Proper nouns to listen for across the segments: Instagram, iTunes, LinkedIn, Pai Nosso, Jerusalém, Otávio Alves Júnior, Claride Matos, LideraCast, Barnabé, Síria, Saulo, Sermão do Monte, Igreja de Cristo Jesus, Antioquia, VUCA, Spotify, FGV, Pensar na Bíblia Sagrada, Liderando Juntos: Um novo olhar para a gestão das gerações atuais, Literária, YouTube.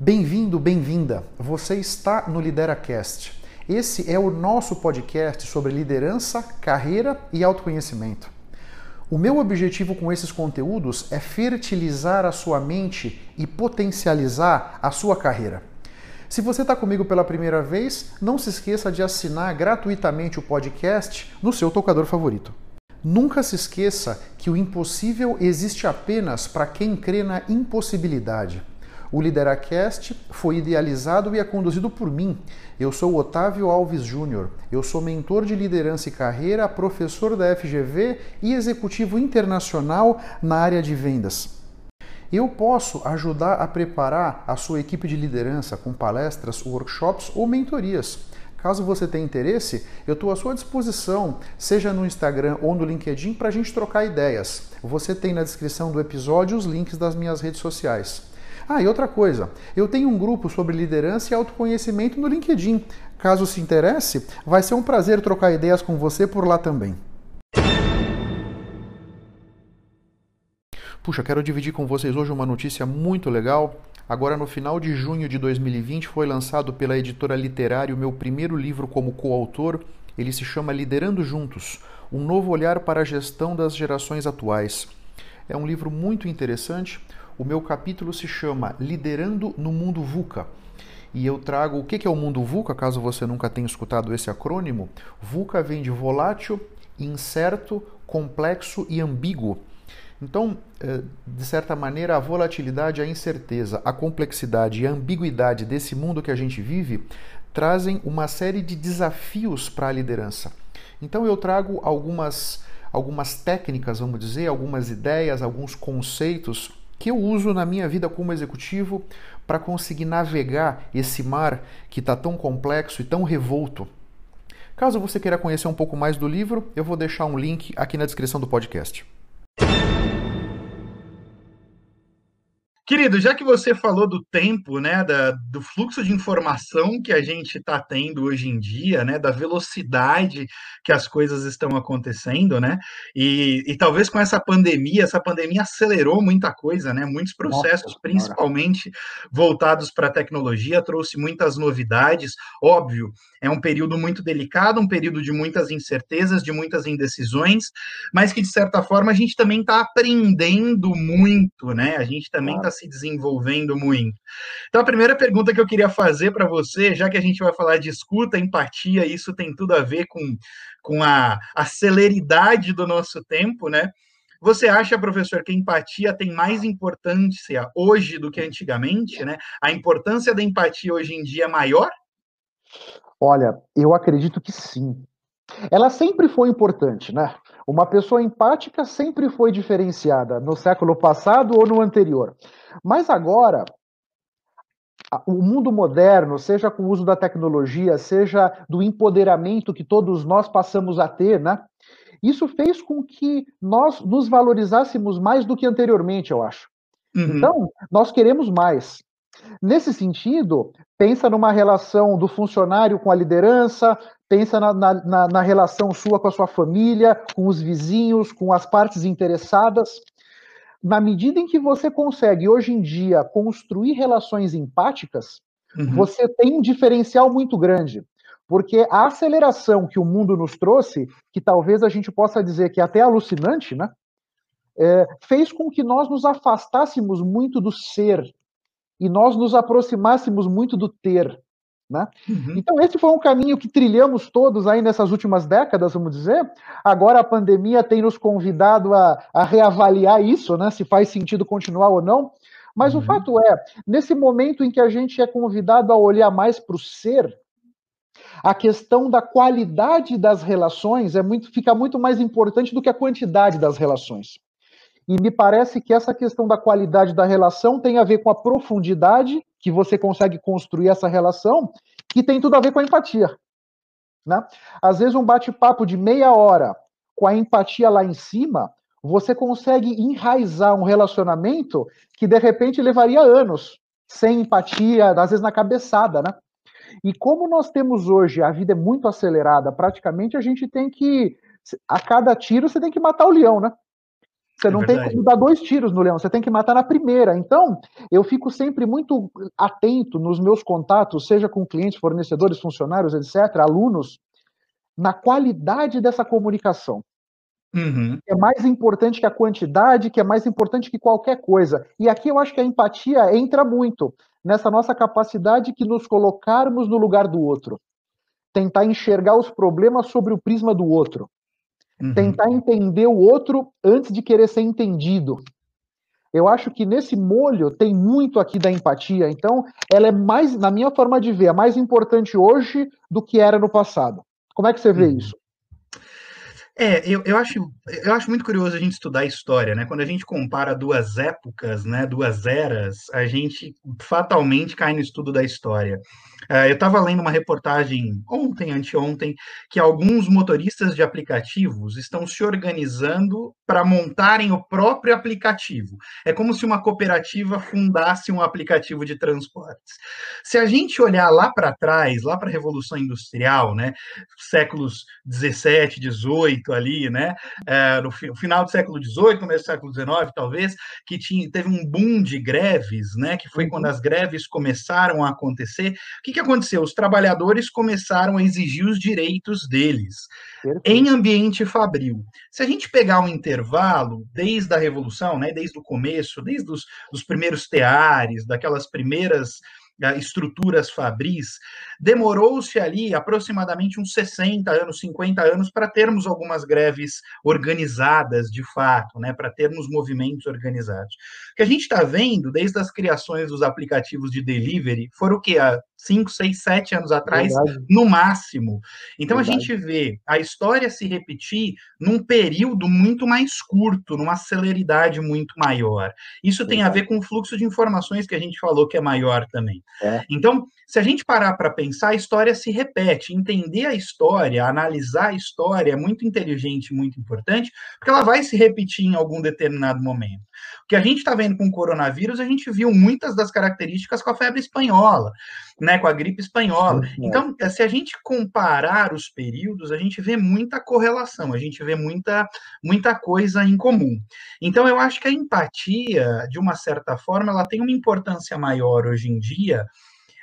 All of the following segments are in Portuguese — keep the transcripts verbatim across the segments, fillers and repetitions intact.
Bem-vindo, bem-vinda! Você está no LideraCast. Esse é o nosso podcast sobre liderança, carreira e autoconhecimento. O meu objetivo com esses conteúdos é fertilizar a sua mente e potencializar a sua carreira. Se você está comigo pela primeira vez, não se esqueça de assinar gratuitamente o podcast no seu tocador favorito. Nunca se esqueça que o impossível existe apenas para quem crê na impossibilidade. O LideraCast foi idealizado e é conduzido por mim. Eu sou Otávio Alves Júnior. Eu sou mentor de liderança e carreira, professor da F G V e executivo internacional na área de vendas. Eu posso ajudar a preparar a sua equipe de liderança com palestras, workshops ou mentorias. Caso você tenha interesse, eu estou à sua disposição, seja no Instagram ou no LinkedIn, para a gente trocar ideias. Você tem na descrição do episódio os links das minhas redes sociais. Ah, e outra coisa, eu tenho um grupo sobre liderança e autoconhecimento no LinkedIn. Caso se interesse, vai ser um prazer trocar ideias com você por lá também. Puxa, quero dividir com vocês hoje uma notícia muito legal. Agora, no final de junho de dois mil e vinte, foi lançado pela editora Literária o meu primeiro livro como coautor. Ele se chama Liderando Juntos: Um novo olhar para a gestão das gerações atuais. É um livro muito interessante. O meu capítulo se chama Liderando no Mundo VUCA. E eu trago o que é o mundo VUCA, caso você nunca tenha escutado esse acrônimo. VUCA vem de volátil, incerto, complexo e ambíguo. Então, de certa maneira, a volatilidade, a incerteza, a complexidade e a ambiguidade desse mundo que a gente vive trazem uma série de desafios para a liderança. Então, eu trago algumas, algumas técnicas, vamos dizer, algumas ideias, alguns conceitos que eu uso na minha vida como executivo para conseguir navegar esse mar que está tão complexo e tão revolto. Caso você queira conhecer um pouco mais do livro, eu vou deixar um link aqui na descrição do podcast. Querido, já que você falou do tempo, né, da, do fluxo de informação que a gente está tendo hoje em dia, né, da velocidade que as coisas estão acontecendo, né, e, e talvez com essa pandemia, essa pandemia acelerou muita coisa, né, muitos processos, Nossa, principalmente cara. voltados para a tecnologia, trouxe muitas novidades, óbvio, é um período muito delicado, um período de muitas incertezas, de muitas indecisões, mas que, de certa forma, a gente também está aprendendo muito, né, a gente também está se desenvolvendo muito. Então, a primeira pergunta que eu queria fazer para você, já que a gente vai falar de escuta, empatia, isso tem tudo a ver com, com a, a celeridade do nosso tempo, né? Você acha, professor, que a empatia tem mais importância hoje do que antigamente, né? A importância da empatia hoje em dia é maior? Olha, eu acredito que sim. Ela sempre foi importante, né? Uma pessoa empática sempre foi diferenciada no século passado ou no anterior. Mas agora, o mundo moderno, seja com o uso da tecnologia, seja do empoderamento que todos nós passamos a ter, né? Isso fez com que nós nos valorizássemos mais do que anteriormente, eu acho. Uhum. Então, nós queremos mais. Nesse sentido, pensa numa relação do funcionário com a liderança, pensa na, na, na relação sua com a sua família, com os vizinhos, com as partes interessadas. Na medida em que você consegue, hoje em dia, construir relações empáticas, uhum. você tem um diferencial muito grande. Porque a aceleração que o mundo nos trouxe, que talvez a gente possa dizer que é até alucinante, né? É, fez com que nós nos afastássemos muito do ser e nós nos aproximássemos muito do ter, né? Uhum. Então esse foi um caminho que trilhamos todos aí nessas últimas décadas, vamos dizer. Agora a pandemia tem nos convidado a, a reavaliar isso, né? Se faz sentido continuar ou não. Mas uhum. o fato é, nesse momento em que a gente é convidado a olhar mais para o ser, a questão da qualidade das relações é muito, fica muito mais importante do que a quantidade das relações. E me parece que essa questão da qualidade da relação tem a ver com a profundidade que você consegue construir essa relação, que tem tudo a ver com a empatia, né? Às vezes um bate-papo de meia hora com a empatia lá em cima, você consegue enraizar um relacionamento que de repente levaria anos, sem empatia, às vezes na cabeçada, né? E como nós temos hoje, a vida é muito acelerada, praticamente a gente tem que, a cada tiro você tem que matar o leão, né? Você não é tem como dar dois tiros no leão, você tem que matar na primeira. Então, eu fico sempre muito atento nos meus contatos, seja com clientes, fornecedores, funcionários, etcétera, alunos, na qualidade dessa comunicação. Uhum. É mais importante que a quantidade, que é mais importante que qualquer coisa. E aqui eu acho que a empatia entra muito nessa nossa capacidade de nos colocarmos no lugar do outro. Tentar enxergar os problemas sobre o prisma do outro. Uhum. Tentar entender o outro antes de querer ser entendido. Eu acho que nesse molho tem muito aqui da empatia. Então, ela é mais, na minha forma de ver, é mais importante hoje do que era no passado. Como é que você vê uhum. isso? É, eu, eu, acho, eu acho muito curioso a gente estudar a história, né? Quando a gente compara duas épocas, né, duas eras, a gente fatalmente cai no estudo da história. Uh, eu estava lendo uma reportagem ontem, anteontem, que alguns motoristas de aplicativos estão se organizando para montarem o próprio aplicativo. É como se uma cooperativa fundasse um aplicativo de transportes. Se a gente olhar lá para trás, lá para a Revolução Industrial, né, séculos dezessete, dezoito, ali, né, uh, no final do século dezoito, começo do século dezenove, talvez, que tinha, teve um boom de greves, né, que foi quando as greves começaram a acontecer. O que, que aconteceu? Os trabalhadores começaram a exigir os direitos deles em ambiente fabril. Se a gente pegar um intervalo, desde a Revolução, né, desde o começo, desde os dos primeiros teares, daquelas primeiras estruturas fabris, demorou-se ali aproximadamente uns sessenta anos, cinquenta anos, para termos algumas greves organizadas, de fato, né, para termos movimentos organizados. O que a gente está vendo, desde as criações dos aplicativos de delivery, foram o que? Há cinco, seis, sete anos atrás, Verdade. no máximo. Então, Verdade. a gente vê a história se repetir num período muito mais curto, numa celeridade muito maior. Isso Verdade. tem a ver com o fluxo de informações que a gente falou que é maior também. É. Então, se a gente parar para pensar, a história se repete. Entender a história, analisar a história é muito inteligente, muito importante, porque ela vai se repetir em algum determinado momento. O que a gente está vendo com o coronavírus, a gente viu muitas das características com a febre espanhola, né, com a gripe espanhola. Então, se a gente comparar os períodos, a gente vê muita correlação, a gente vê muita, muita coisa em comum. Então, eu acho que a empatia, de uma certa forma, ela tem uma importância maior hoje em dia,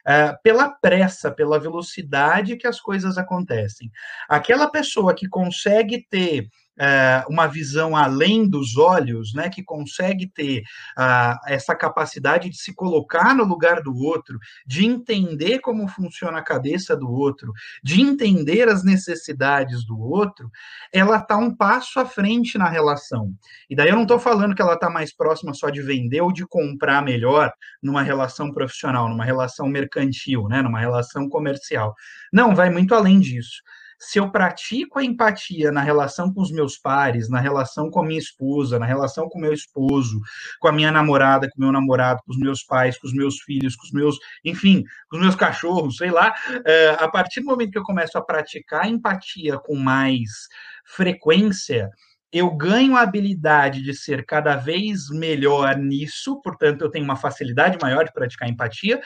Uh, pela pressa, pela velocidade que as coisas acontecem. Aquela pessoa que consegue ter uh, uma visão além dos olhos, né, que consegue ter uh, essa capacidade de se colocar no lugar do outro, de entender como funciona a cabeça do outro, de entender as necessidades do outro, ela está um passo à frente na relação. E daí eu não estou falando que ela está mais próxima só de vender ou de comprar melhor numa relação profissional, numa relação mercantil, mercantil, né, numa relação comercial. Não, vai muito além disso. Se eu pratico a empatia na relação com os meus pares, na relação com a minha esposa, na relação com o meu esposo, com a minha namorada, com o meu namorado, com os meus pais, com os meus filhos, com os meus, enfim, com os meus cachorros, sei lá, uh, a partir do momento que eu começo a praticar a empatia com mais frequência, eu ganho a habilidade de ser cada vez melhor nisso, portanto, eu tenho uma facilidade maior de praticar empatia,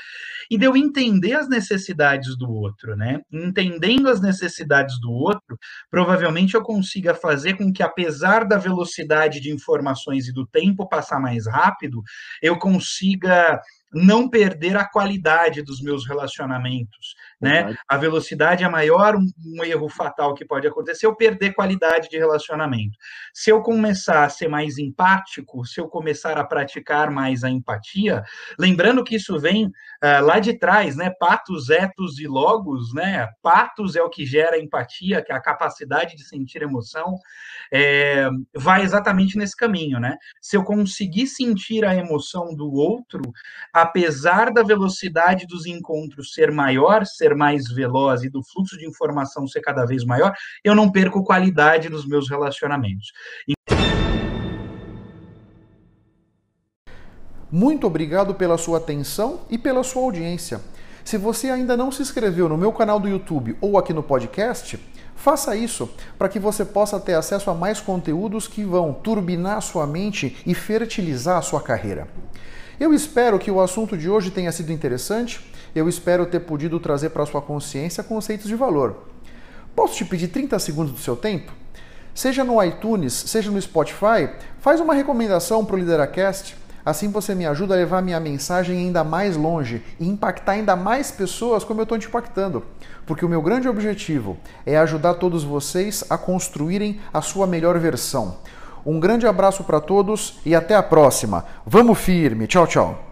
e de eu entender as necessidades do outro, né? Entendendo as necessidades do outro, provavelmente eu consiga fazer com que, apesar da velocidade de informações e do tempo passar mais rápido, eu consiga não perder a qualidade dos meus relacionamentos, né? A velocidade é maior, um, um erro fatal que pode acontecer, eu perder qualidade de relacionamento. Se eu começar a ser mais empático, se eu começar a praticar mais a empatia, lembrando que isso vem uh, lá de trás, né? Patos, etos e logos, né? Patos é o que gera empatia, que é a capacidade de sentir emoção, é, vai exatamente nesse caminho, né? Se eu conseguir sentir a emoção do outro, apesar da velocidade dos encontros ser maior, ser mais veloz e do fluxo de informação ser cada vez maior, eu não perco qualidade nos meus relacionamentos. Muito obrigado pela sua atenção e pela sua audiência. Se você ainda não se inscreveu no meu canal do YouTube ou aqui no podcast, faça isso para que você possa ter acesso a mais conteúdos que vão turbinar a sua mente e fertilizar a sua carreira. Eu espero que o assunto de hoje tenha sido interessante, eu espero ter podido trazer para a sua consciência conceitos de valor. Posso te pedir trinta segundos do seu tempo? seja no iTunes, seja no Spotify, faz uma recomendação para o LideraCast. Assim você me ajuda a levar minha mensagem ainda mais longe e impactar ainda mais pessoas como eu estou te impactando. Porque o meu grande objetivo é ajudar todos vocês a construírem a sua melhor versão. Um grande abraço para todos e até a próxima. Vamos firme. Tchau, tchau.